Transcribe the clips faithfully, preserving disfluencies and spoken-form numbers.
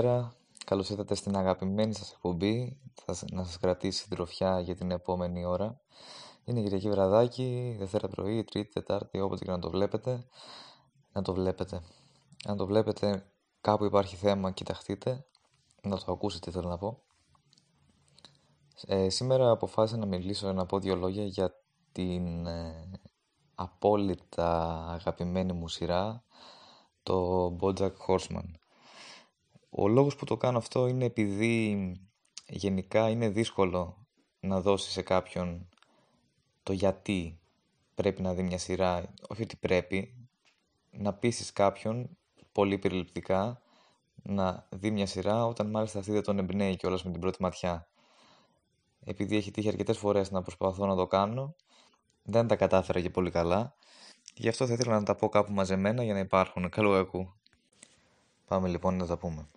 Καλησπέρα, καλώς ήρθατε στην αγαπημένη σας εκπομπή. Θα να σας κρατήσει συντροφιά για την επόμενη ώρα. Είναι Κυριακή βραδάκι, Δευτέρα πρωί, Τρίτη, Τετάρτη, όποτε και να το βλέπετε. Να το βλέπετε. Αν το βλέπετε, κάπου υπάρχει θέμα, κοιταχτείτε. Να το ακούσετε, θέλω να πω. Ε, σήμερα αποφάσισα να μιλήσω, να πω δύο λόγια για την ε, απόλυτα αγαπημένη μου σειρά, το BoJack Horseman. Ο λόγος που το κάνω αυτό είναι επειδή γενικά είναι δύσκολο να δώσει σε κάποιον το γιατί πρέπει να δει μια σειρά, όχι ότι πρέπει, να πείσεις κάποιον πολύ περιληπτικά να δει μια σειρά όταν μάλιστα αυτή δεν τον εμπνέει κιόλας με την πρώτη ματιά. Επειδή έχει τύχει αρκετές φορές να προσπαθώ να το κάνω, δεν τα κατάφερα και πολύ καλά, γι' αυτό θα ήθελα να τα πω κάπου μαζεμένα για να υπάρχουν. Καλό ακούω. Πάμε λοιπόν να τα πούμε.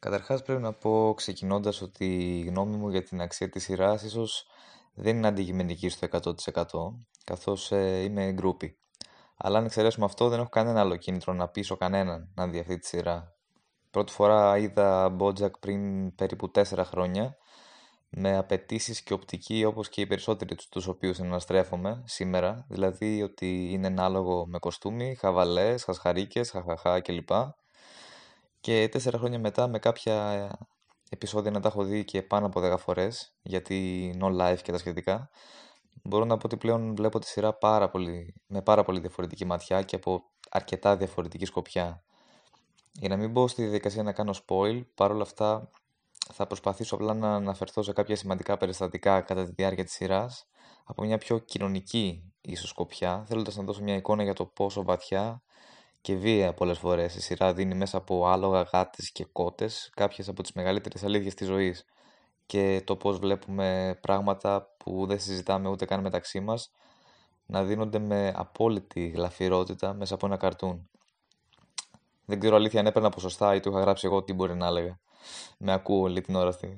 Καταρχάς πρέπει να πω ξεκινώντας ότι η γνώμη μου για την αξία της σειράς ίσως δεν είναι αντικειμενική στο εκατό τοις εκατό, καθώς ε, είμαι γκρούπι. Αλλά αν εξαιρέσουμε αυτό, δεν έχω κανένα άλλο κίνητρο να πείσω κανέναν να δει αυτή τη σειρά. Πρώτη φορά είδα BoJack πριν περίπου τέσσερα χρόνια, με απαιτήσεις και οπτική όπως και οι περισσότεροι τους οποίους αναστρέφομαι σήμερα, δηλαδή ότι είναι ανάλογο με κοστούμι, χαβαλές, χασχαρίκες, χαχαχά κλπ. Και τέσσερα χρόνια μετά με κάποια επεισόδια να τα έχω δει και πάνω από δέκα φορές, γιατί no life και τα σχετικά, μπορώ να πω ότι πλέον βλέπω τη σειρά πάρα πολύ, με πάρα πολύ διαφορετική ματιά και από αρκετά διαφορετική σκοπιά. Για να μην μπω στη διαδικασία να κάνω spoil, παρόλα αυτά θα προσπαθήσω απλά να αναφερθώ σε κάποια σημαντικά περιστατικά κατά τη διάρκεια της σειράς από μια πιο κοινωνική ίσως σκοπιά, θέλοντας να δώσω μια εικόνα για το πόσο βαθιά και βία πολλές φορές η σειρά δίνει μέσα από άλογα, γάτες και κότες κάποιες από τις μεγαλύτερες αλήθειες της ζωής και το πώς βλέπουμε πράγματα που δεν συζητάμε ούτε καν μεταξύ μας να δίνονται με απόλυτη γλαφυρότητα μέσα από ένα καρτούν. Δεν ξέρω αλήθεια αν έπαιρνα ποσοστά ή του είχα γράψει εγώ τι μπορεί να έλεγα. Με ακούω όλη την ώρα αυτή.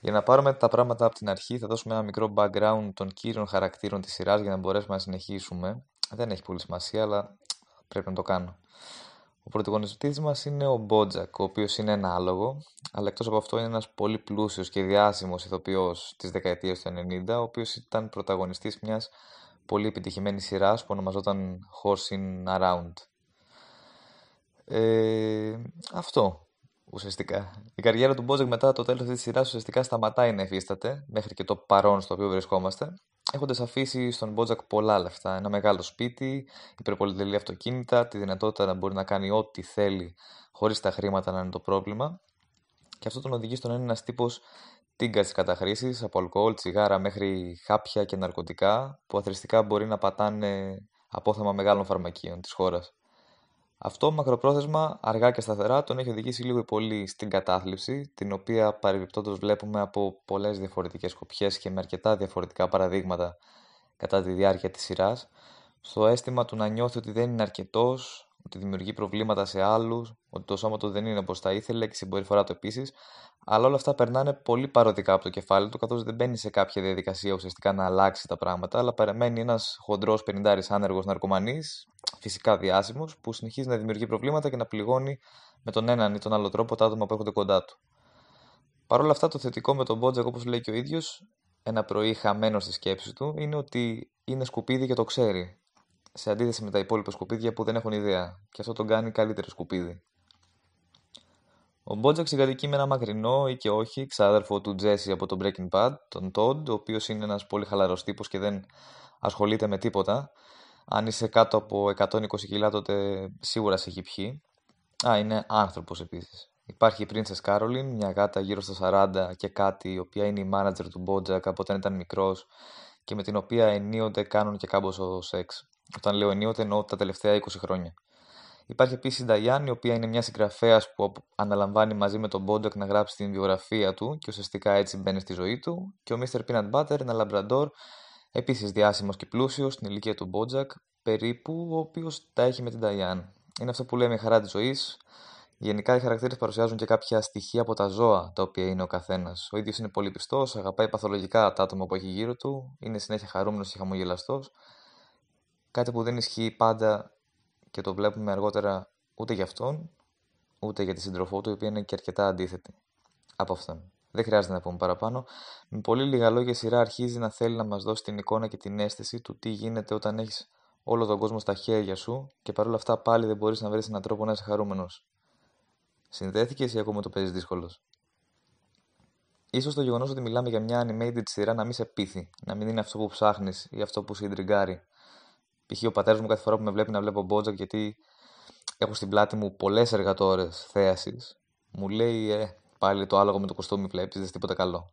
Για να πάρουμε τα πράγματα από την αρχή, θα δώσουμε ένα μικρό background των κύριων χαρακτήρων της σειράς για να μπορέσουμε να συνεχίσουμε. Δεν έχει πολύ σημασία, αλλά πρέπει να το κάνω. Ο πρωταγωνιστής μας είναι ο BoJack, ο οποίος είναι ένα άλογο, αλλά εκτός από αυτό είναι ένας πολύ πλούσιος και διάσημος ηθοποιός της δεκαετίας του ενενήντα, ο οποίος ήταν πρωταγωνιστής μιας πολύ επιτυχημένης σειράς που ονομαζόταν Horsin' Around. Ε, αυτό. Ουσιαστικά. Η καριέρα του BoJack μετά το τέλος αυτής της σειράς ουσιαστικά σταματάει να εφίσταται μέχρι και το παρόν στο οποίο βρισκόμαστε, έχοντας αφήσει στον BoJack πολλά λεφτά. Ένα μεγάλο σπίτι, υπερπολιτελή αυτοκίνητα, τη δυνατότητα να μπορεί να κάνει ό,τι θέλει χωρίς τα χρήματα να είναι το πρόβλημα. Και αυτό τον οδηγεί στο να είναι ένας τύπος τίγκα της καταχρήσης, από αλκοόλ, τσιγάρα μέχρι χάπια και ναρκωτικά, που αθρηστικά μπορεί να πατάνε απόθεμα μεγάλων φαρμακείων της χώρας. Αυτό μακροπρόθεσμα, αργά και σταθερά, τον έχει οδηγήσει λίγο ή πολύ στην κατάθλιψη, την οποία παρεμπιπτόντως βλέπουμε από πολλές διαφορετικές σκοπιές και με αρκετά διαφορετικά παραδείγματα κατά τη διάρκεια της σειράς, στο αίσθημα του να νιώθει ότι δεν είναι αρκετός, ότι δημιουργεί προβλήματα σε άλλους, ότι το σώμα του δεν είναι όπως τα ήθελε και η συμπεριφορά του επίσης, αλλά όλα αυτά περνάνε πολύ παροδικά από το κεφάλι του, καθώς δεν μπαίνει σε κάποια διαδικασία ουσιαστικά να αλλάξει τα πράγματα, αλλά παραμένει ένας χοντρός πενηντάρης άνεργος ναρκωμανής, φυσικά διάσημος, που συνεχίζει να δημιουργεί προβλήματα και να πληγώνει με τον έναν ή τον άλλο τρόπο τα άτομα που έρχονται κοντά του. Παρ' όλα αυτά, το θετικό με τον BoJack, όπως λέει και ο ίδιος, ένα πρωί χαμένο στη σκέψη του, είναι ότι είναι σκουπίδι και το ξέρει. Σε αντίθεση με τα υπόλοιπα σκουπίδια που δεν έχουν ιδέα, και αυτό τον κάνει καλύτερο σκουπίδι. Ο BoJack συγκατοικεί με ένα μακρινό ή και όχι ξάδερφο του Τζέσι από τον Breaking Bad, τον Todd, ο οποίος είναι ένας πολύ χαλαρός τύπος και δεν ασχολείται με τίποτα. Αν είσαι κάτω από εκατόν είκοσι κιλά, τότε σίγουρα σε έχει πιει. Α, είναι άνθρωπος επίσης. Υπάρχει η Princess Carolyn, μια γάτα γύρω στα σαράντα και κάτι, η οποία είναι η μάνατζερ του BoJack από όταν ήταν μικρός και με την οποία ενίοτε κάνουν και κάμποσο σεξ. Όταν λέω ενίοτε, εννοώ τα τελευταία είκοσι χρόνια. Υπάρχει επίσης η Diane, η οποία είναι μια συγγραφέας που αναλαμβάνει μαζί με τον BoJack να γράψει την βιογραφία του και ουσιαστικά έτσι μπαίνει στη ζωή του. Και ο μίστερ Peanut Butter, ένα λαμπραντόρ, επίσης διάσημος και πλούσιος στην ηλικία του BoJack, περίπου, ο οποίος τα έχει με την Diane. Είναι αυτό που λέμε η χαρά της ζωής. Γενικά οι χαρακτήρες παρουσιάζουν και κάποια στοιχεία από τα ζώα τα οποία είναι ο καθένας. Ο ίδιος είναι πολύ πιστός, αγαπάει παθολογικά τα άτομα που έχει γύρω του, είναι συνέχεια χαρούμενος και χαμογελαστός. Κάτι που δεν ισχύει πάντα και το βλέπουμε αργότερα ούτε για αυτόν, ούτε για τη σύντροφό του, η οποία είναι και αρκετά αντίθετη από αυτόν. Δεν χρειάζεται να πούμε παραπάνω. Με πολύ λίγα λόγια, η σειρά αρχίζει να θέλει να μας δώσει την εικόνα και την αίσθηση του τι γίνεται όταν έχεις όλο τον κόσμο στα χέρια σου και παρόλα αυτά πάλι δεν μπορείς να βρεις έναν τρόπο να είσαι χαρούμενος. Συνδέθηκες ή ακόμα το παίζεις δύσκολος? Ίσως το γεγονός ότι μιλάμε για μια animated σειρά να μην σε πείθει, να μην είναι αυτό που ψάχνεις ή αυτό που σε ιντριγκάρει. Π.χ. ο πατέρας μου κάθε φορά που με βλέπει να βλέπω BoJack, γιατί έχω στην πλάτη μου πολλές εργατόρες θέασης, μου λέει ε, πάλι το άλογο με το κοστούμι βλέπεις, δες τίποτα καλό.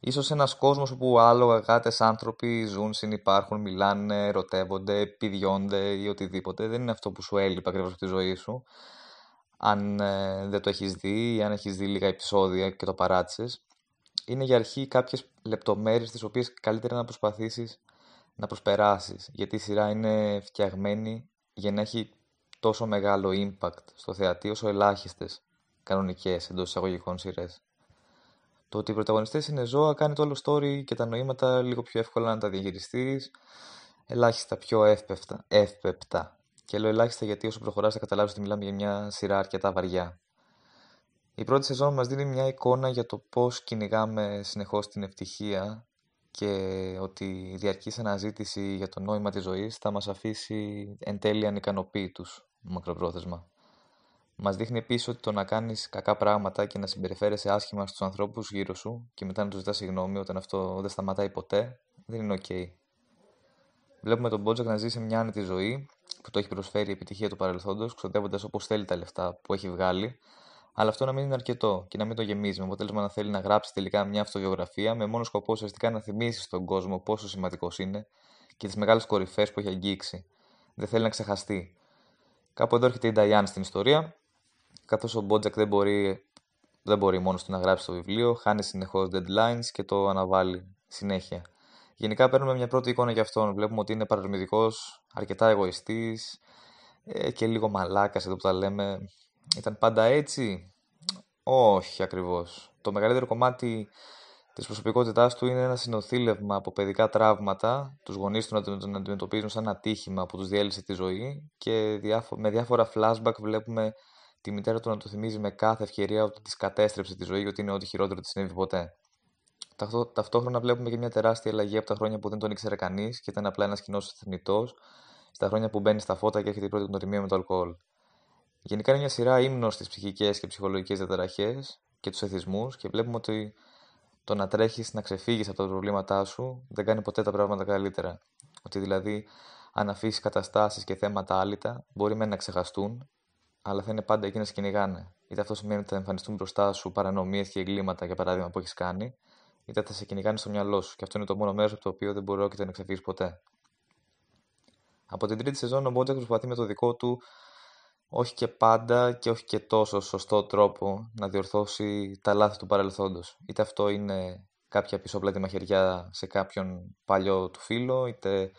Ίσως ένας κόσμος όπου άλογα γάτες άνθρωποι ζουν, συνυπάρχουν, μιλάνε, ερωτεύονται, πηδιώνται ή οτιδήποτε, δεν είναι αυτό που σου έλειπε ακριβώς από τη ζωή σου. Αν ε, δεν το έχεις δει ή αν έχεις δει λίγα επεισόδια και το παράτησες, είναι για αρχή κάποιες λεπτομέρειες τις οποίες καλύτερα να προσπαθήσεις να προσπεράσεις, γιατί η σειρά είναι φτιαγμένη για να έχει τόσο μεγάλο impact στο θεατή όσο ελάχιστες κανονικές εντός εισαγωγικών σειρές. Το ότι οι πρωταγωνιστές είναι ζώα κάνει το όλο story και τα νοήματα λίγο πιο εύκολα να τα διαχειριστείς, ελάχιστα πιο εύπεπτα. εύπεπτα. Και λέω ελάχιστα γιατί όσο προχωράς θα καταλάβεις ότι μιλάμε για μια σειρά αρκετά βαριά. Η πρώτη σεζόν μας δίνει μια εικόνα για το πώς κυνηγάμε συνεχώς την ευτυχία και ότι η διαρκής αναζήτηση για το νόημα της ζωής θα μας αφήσει εν τέλει ανικανοποίητους μακροπρόθεσμα. Μας δείχνει επίσης ότι το να κάνεις κακά πράγματα και να συμπεριφέρεσαι άσχημα στους ανθρώπους γύρω σου και μετά να τους ζητάς συγγνώμη όταν αυτό δεν σταματάει ποτέ, δεν είναι ok. Βλέπουμε τον BoJack να ζει σε μια άνετη ζωή που το έχει προσφέρει η επιτυχία του παρελθόντος, ξοδεύοντας όπως θέλει τα λεφτά που έχει βγάλει, αλλά αυτό να μην είναι αρκετό και να μην το γεμίζει, με αποτέλεσμα να θέλει να γράψει τελικά μια αυτοβιογραφία με μόνο σκοπό ουσιαστικά να θυμίσει στον κόσμο πόσο σημαντικός είναι και τις μεγάλες κορυφές που έχει αγγίξει. Δεν θέλει να ξεχαστεί. Κάπου εδώ έρχεται η Diane στην ιστορία, καθώς ο BoJack δεν μπορεί, δεν μπορεί μόνος του να γράψει το βιβλίο, χάνει συνεχώς deadlines και το αναβάλει συνέχεια. Γενικά παίρνουμε μια πρώτη εικόνα για αυτόν. Βλέπουμε ότι είναι παρορμητικός, αρκετά εγωιστής ε, και λίγο μαλάκας εδώ που τα λέμε. Ήταν πάντα έτσι? Όχι ακριβώς. Το μεγαλύτερο κομμάτι της προσωπικότητάς του είναι ένα συνοθήλευμα από παιδικά τραύματα. Τους γονείς του να τον αντιμετωπίζουν σαν ατύχημα που τους διέλυσε τη ζωή και διάφο- με διάφορα flashback βλέπουμε τη μητέρα του να του θυμίζει με κάθε ευκαιρία ότι της κατέστρεψε τη ζωή και ότι είναι ό,τι χειρότερο της συνέβη ποτέ. Ταυτόχρονα βλέπουμε και μια τεράστια αλλαγή από τα χρόνια που δεν τον ήξερε κανείς και ήταν απλά ένας κοινός θνητός, στα χρόνια που μπαίνει στα φώτα και έρχεται η πρώτη γνωριμία με το αλκοόλ. Γενικά είναι μια σειρά ύμνος στις ψυχικές και ψυχολογικές διαταραχές και τους εθισμούς και βλέπουμε ότι το να τρέχεις να ξεφύγεις από τα προβλήματά σου δεν κάνει ποτέ τα πράγματα καλύτερα. Ότι δηλαδή, αν αφήσεις καταστάσεις και θέματα άλυτα, μπορεί μεν να ξεχαστούν, αλλά θα είναι πάντα εκείνες που κυνηγάνε. Είτε αυτό σημαίνει ότι θα εμφανιστούν μπροστά σου παρανομίες και εγκλήματα, για παράδειγμα, που έχεις κάνει, είτε θα σε κυνηγάνε στο μυαλό σου, και αυτό είναι το μόνο μέρος από το οποίο δεν μπορεί να ξεφύγεις ποτέ. Από την τρίτη σεζόν, ο BoJack προσπαθεί με το δικό του, όχι και πάντα και όχι και τόσο σωστό τρόπο, να διορθώσει τα λάθη του παρελθόντος. Είτε αυτό είναι κάποια πισόπλατη μαχαιριά σε κάποιον παλιό του φίλο, είτε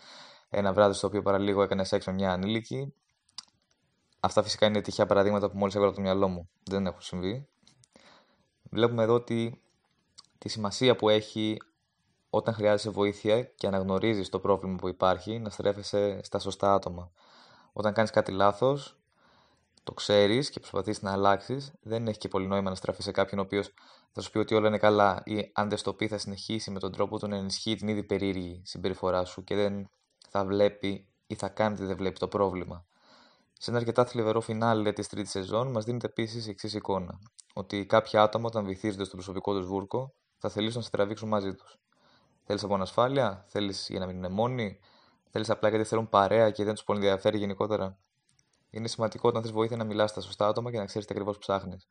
ένα βράδυ στο οποίο παραλίγο έκανε σεξ με μια ανήλικη. Αυτά φυσικά είναι τυχαία παραδείγματα που μόλις έβγαλα από το μυαλό μου. Δεν έχουν συμβεί. Βλέπουμε εδώ ότι τη σημασία που έχει όταν χρειάζεσαι βοήθεια και αναγνωρίζεις το πρόβλημα που υπάρχει, να στρέφεσαι στα σωστά άτομα. Όταν κάνεις κάτι λάθος, το ξέρεις και προσπαθείς να αλλάξεις, δεν έχει και πολύ νόημα να στραφείς σε κάποιον ο οποίος θα σου πει ότι όλα είναι καλά ή αν δεν στο πει θα συνεχίσει με τον τρόπο του να ενισχύει την ήδη περίεργη συμπεριφορά σου και δεν θα βλέπει ή θα κάνει ότι δεν βλέπει το πρόβλημα. Σε ένα αρκετά θλιβερό φινάλε της τρίτης σεζόν μας δίνεται επίσης η εξής εικόνα: ότι κάποια άτομα όταν βυθίζονται στο προσωπικό τους βούρκο, θα θελήσουν να σε τραβήξουν μαζί τους. Θέλεις από ανασφάλεια, θέλεις για να μην είναι μόνοι, θέλεις απλά γιατί θέλουν παρέα και δεν τους πολύ ενδιαφέρει γενικότερα. Είναι σημαντικό όταν θες βοήθεια να μιλάς στα σωστά άτομα και να ξέρεις τι ακριβώς ψάχνεις.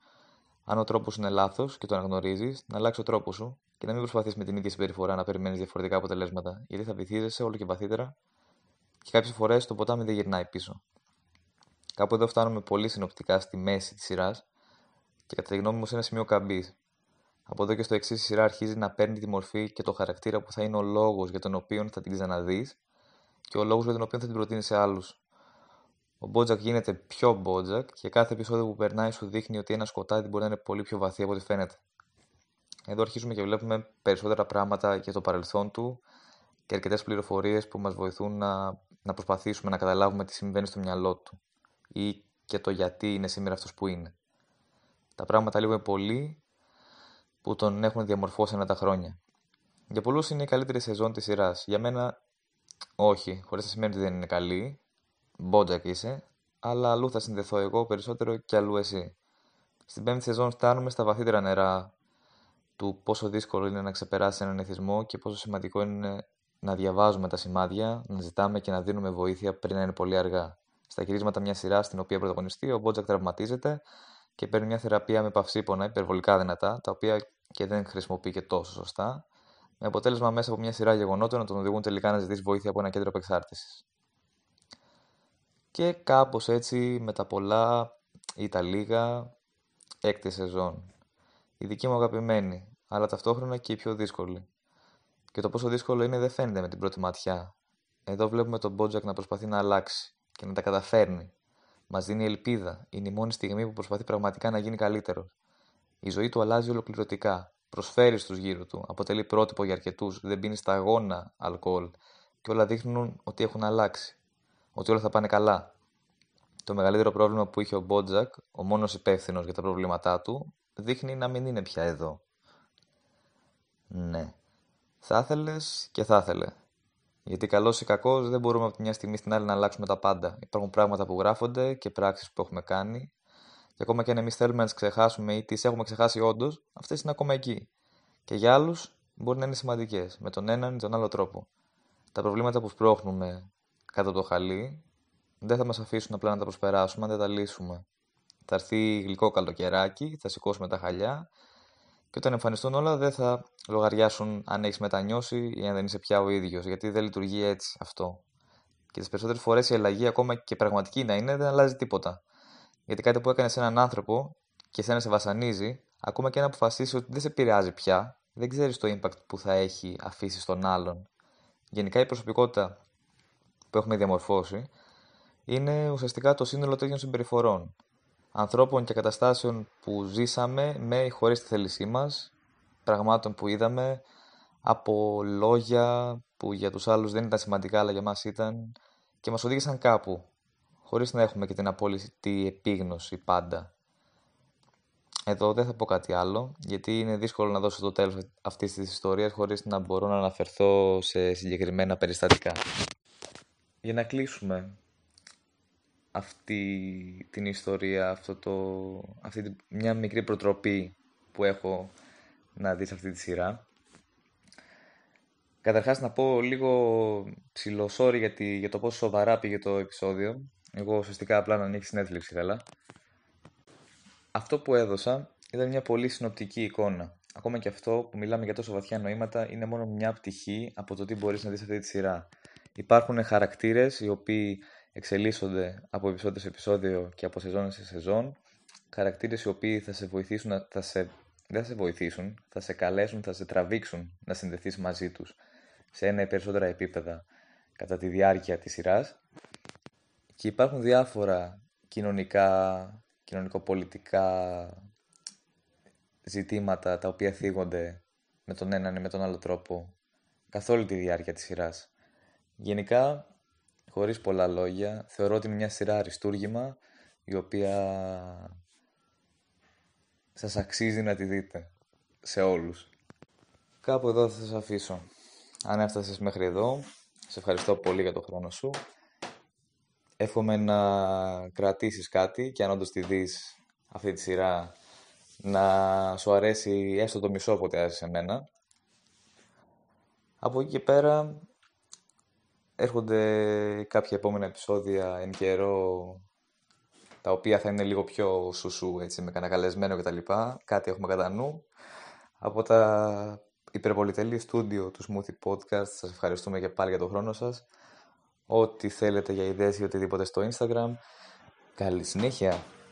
Αν ο τρόπος είναι λάθος και το αναγνωρίζεις, να αλλάξεις τον τρόπο σου και να μην προσπαθείς με την ίδια συμπεριφορά να περιμένεις διαφορετικά αποτελέσματα, γιατί θα βυθίζεσαι όλο και βαθύτερα και κάποιες φορές το ποτάμι δεν γυρνάει πίσω. Κάπου εδώ φτάνουμε πολύ συνοπτικά στη μέση της σειράς και κατά τη γνώμη μου σε ένα σημείο καμπής. Από εδώ και στο εξής, η σειρά αρχίζει να παίρνει τη μορφή και το χαρακτήρα που θα είναι ο λόγος για τον οποίο θα την ξαναδείς και ο λόγος για τον οποίο θα την προτείνεις σε άλλους. Ο BoJack γίνεται πιο BoJack και κάθε επεισόδιο που περνάει σου δείχνει ότι ένα σκοτάδι μπορεί να είναι πολύ πιο βαθύ από ό,τι φαίνεται. Εδώ αρχίζουμε και βλέπουμε περισσότερα πράγματα για το παρελθόν του και αρκετές πληροφορίες που μας βοηθούν να, να προσπαθήσουμε να καταλάβουμε τι συμβαίνει στο μυαλό του ή και το γιατί είναι σήμερα αυτός που είναι. Τα πράγματα λίγο πολύ που τον έχουν διαμορφώσει ανά τα χρόνια. Για πολλούς είναι η καλύτερη σεζόν της σειράς. Για μένα όχι, χωρίς να σημαίνει ότι δεν είναι καλή. Μπότζακ είσαι, αλλά αλλού θα συνδεθώ εγώ περισσότερο και αλλού εσύ. Στην πέμπτη σεζόν φτάνουμε στα βαθύτερα νερά του πόσο δύσκολο είναι να ξεπεράσει έναν εθισμό και πόσο σημαντικό είναι να διαβάζουμε τα σημάδια, να ζητάμε και να δίνουμε βοήθεια πριν να είναι πολύ αργά. Στα κυρίσματα μια σειρά στην οποία πρωταγωνιστεί, ο Μπότζακ τραυματίζεται και παίρνει μια θεραπεία με παυσίπονα υπερβολικά δυνατά, τα οποία και δεν χρησιμοποιεί και τόσο σωστά, με αποτέλεσμα μέσα από μια σειρά γεγονότων να τον οδηγούν τελικά να ζητήσει βοήθεια από ένα κέντρο απεξάρτησης. Και κάπως έτσι με τα πολλά ή τα λίγα, έκτη σεζόν. Η δική μου αγαπημένη, αλλά ταυτόχρονα και η πιο δύσκολη. Και το πόσο δύσκολο είναι δεν φαίνεται με την πρώτη ματιά. Εδώ βλέπουμε τον Μπότζακ να προσπαθεί να αλλάξει και να τα καταφέρνει. Μας δίνει ελπίδα, είναι η μόνη στιγμή που προσπαθεί πραγματικά να γίνει καλύτερος. Η ζωή του αλλάζει ολοκληρωτικά, προσφέρει στους γύρω του, αποτελεί πρότυπο για αρκετούς, δεν πίνει σταγόνα αλκοόλ και όλα δείχνουν ότι έχουν αλλάξει, ότι όλα θα πάνε καλά. Το μεγαλύτερο πρόβλημα που είχε ο Μπότζακ, ο μόνος υπεύθυνος για τα προβλήματά του, δείχνει να μην είναι πια εδώ. Ναι. Θα ήθελες και θα ήθελε. Γιατί καλός ή κακός δεν μπορούμε από τη μια στιγμή στην άλλη να αλλάξουμε τα πάντα. Υπάρχουν πράγματα που γράφονται και πράξεις που έχουμε κάνει. Και ακόμα και αν εμείς θέλουμε να τις ξεχάσουμε ή τις έχουμε ξεχάσει όντως, αυτές είναι ακόμα εκεί. Και για άλλους μπορεί να είναι σημαντικές, με τον έναν ή τον άλλο τρόπο. Τα προβλήματα που σπρώχνουμε κάτω από το χαλί δεν θα μας αφήσουν απλά να τα προσπεράσουμε, αν δεν τα λύσουμε. Θα έρθει γλυκό καλοκαιράκι, θα σηκώσουμε τα χαλιά. Και όταν εμφανιστούν όλα, δεν θα λογαριάσουν αν έχεις μετανιώσει ή αν δεν είσαι πια ο ίδιος, γιατί δεν λειτουργεί έτσι αυτό. Και τις περισσότερες φορές η αλλαγή, ακόμα και πραγματική να είναι, δεν αλλάζει τίποτα. Γιατί κάτι που έκανες σε έναν άνθρωπο και εσένα σε βασανίζει, ακόμα και αν αποφασίσει ότι δεν σε επηρεάζει πια, δεν ξέρεις το impact που θα έχει αφήσει στον άλλον. Γενικά η προσωπικότητα που έχουμε διαμορφώσει είναι ουσιαστικά το σύνολο τέτοιων συμπεριφορών. Ανθρώπων και καταστάσεων που ζήσαμε με ή χωρίς τη θέλησή μας, πραγμάτων που είδαμε, από λόγια που για τους άλλους δεν ήταν σημαντικά αλλά για μας ήταν και μας οδήγησαν κάπου, χωρίς να έχουμε και την απόλυτη επίγνωση πάντα. Εδώ δεν θα πω κάτι άλλο, γιατί είναι δύσκολο να δώσω το τέλος αυτής της ιστορίας χωρίς να μπορώ να αναφερθώ σε συγκεκριμένα περιστατικά. Για να κλείσουμε αυτή την ιστορία, αυτό το, αυτή μια μικρή προτροπή που έχω να δει σε αυτή τη σειρά. Καταρχάς να πω λίγο ψηλό sorry για, τη, για το πόσο σοβαρά πήγε το επεισόδιο. Εγώ ουσιαστικά απλά να ανοίξει Netflix ήθελα. Αυτό που έδωσα ήταν μια πολύ συνοπτική εικόνα. Ακόμα και αυτό που μιλάμε για τόσο βαθιά νοήματα είναι μόνο μια πτυχή από το τι μπορείς να δεις σε αυτή τη σειρά. Υπάρχουν χαρακτήρες οι οποίοι εξελίσσονται από επεισόδιο σε επεισόδιο και από σεζόν σε σεζόν. Χαρακτήρες οι οποίοι θα σε βοηθήσουν, θα σε, δεν θα σε βοηθήσουν, θα σε καλέσουν, θα σε τραβήξουν να συνδεθείς μαζί τους σε ένα ή περισσότερα επίπεδα κατά τη διάρκεια της σειράς. Και υπάρχουν διάφορα κοινωνικά, κοινωνικοπολιτικά ζητήματα τα οποία θίγονται με τον έναν ή με τον άλλο τρόπο καθ' όλη τη διάρκεια της σειράς. Γενικά, χωρίς πολλά λόγια, θεωρώ ότι είναι μια σειρά αριστούργημα η οποία σας αξίζει να τη δείτε σε όλους. Κάπου εδώ θα σας αφήσω. Αν έφτασες μέχρι εδώ, σε ευχαριστώ πολύ για τον χρόνο σου. Εύχομαι να κρατήσεις κάτι και αν όντως τη δεις αυτή τη σειρά να σου αρέσει έστω το μισό που άρεσε σε μένα. Από εκεί και πέρα έρχονται κάποια επόμενα επεισόδια εν καιρό, τα οποία θα είναι λίγο πιο σουσού, έτσι, με κανακαλεσμένο κτλ. Κάτι έχουμε κατά νου. Από τα υπερπολιτελή στούντιο του Smoothie Podcast, σας ευχαριστούμε και πάλι για τον χρόνο σας. Ό,τι θέλετε για ιδέες ή οτιδήποτε στο Instagram. Καλή συνέχεια!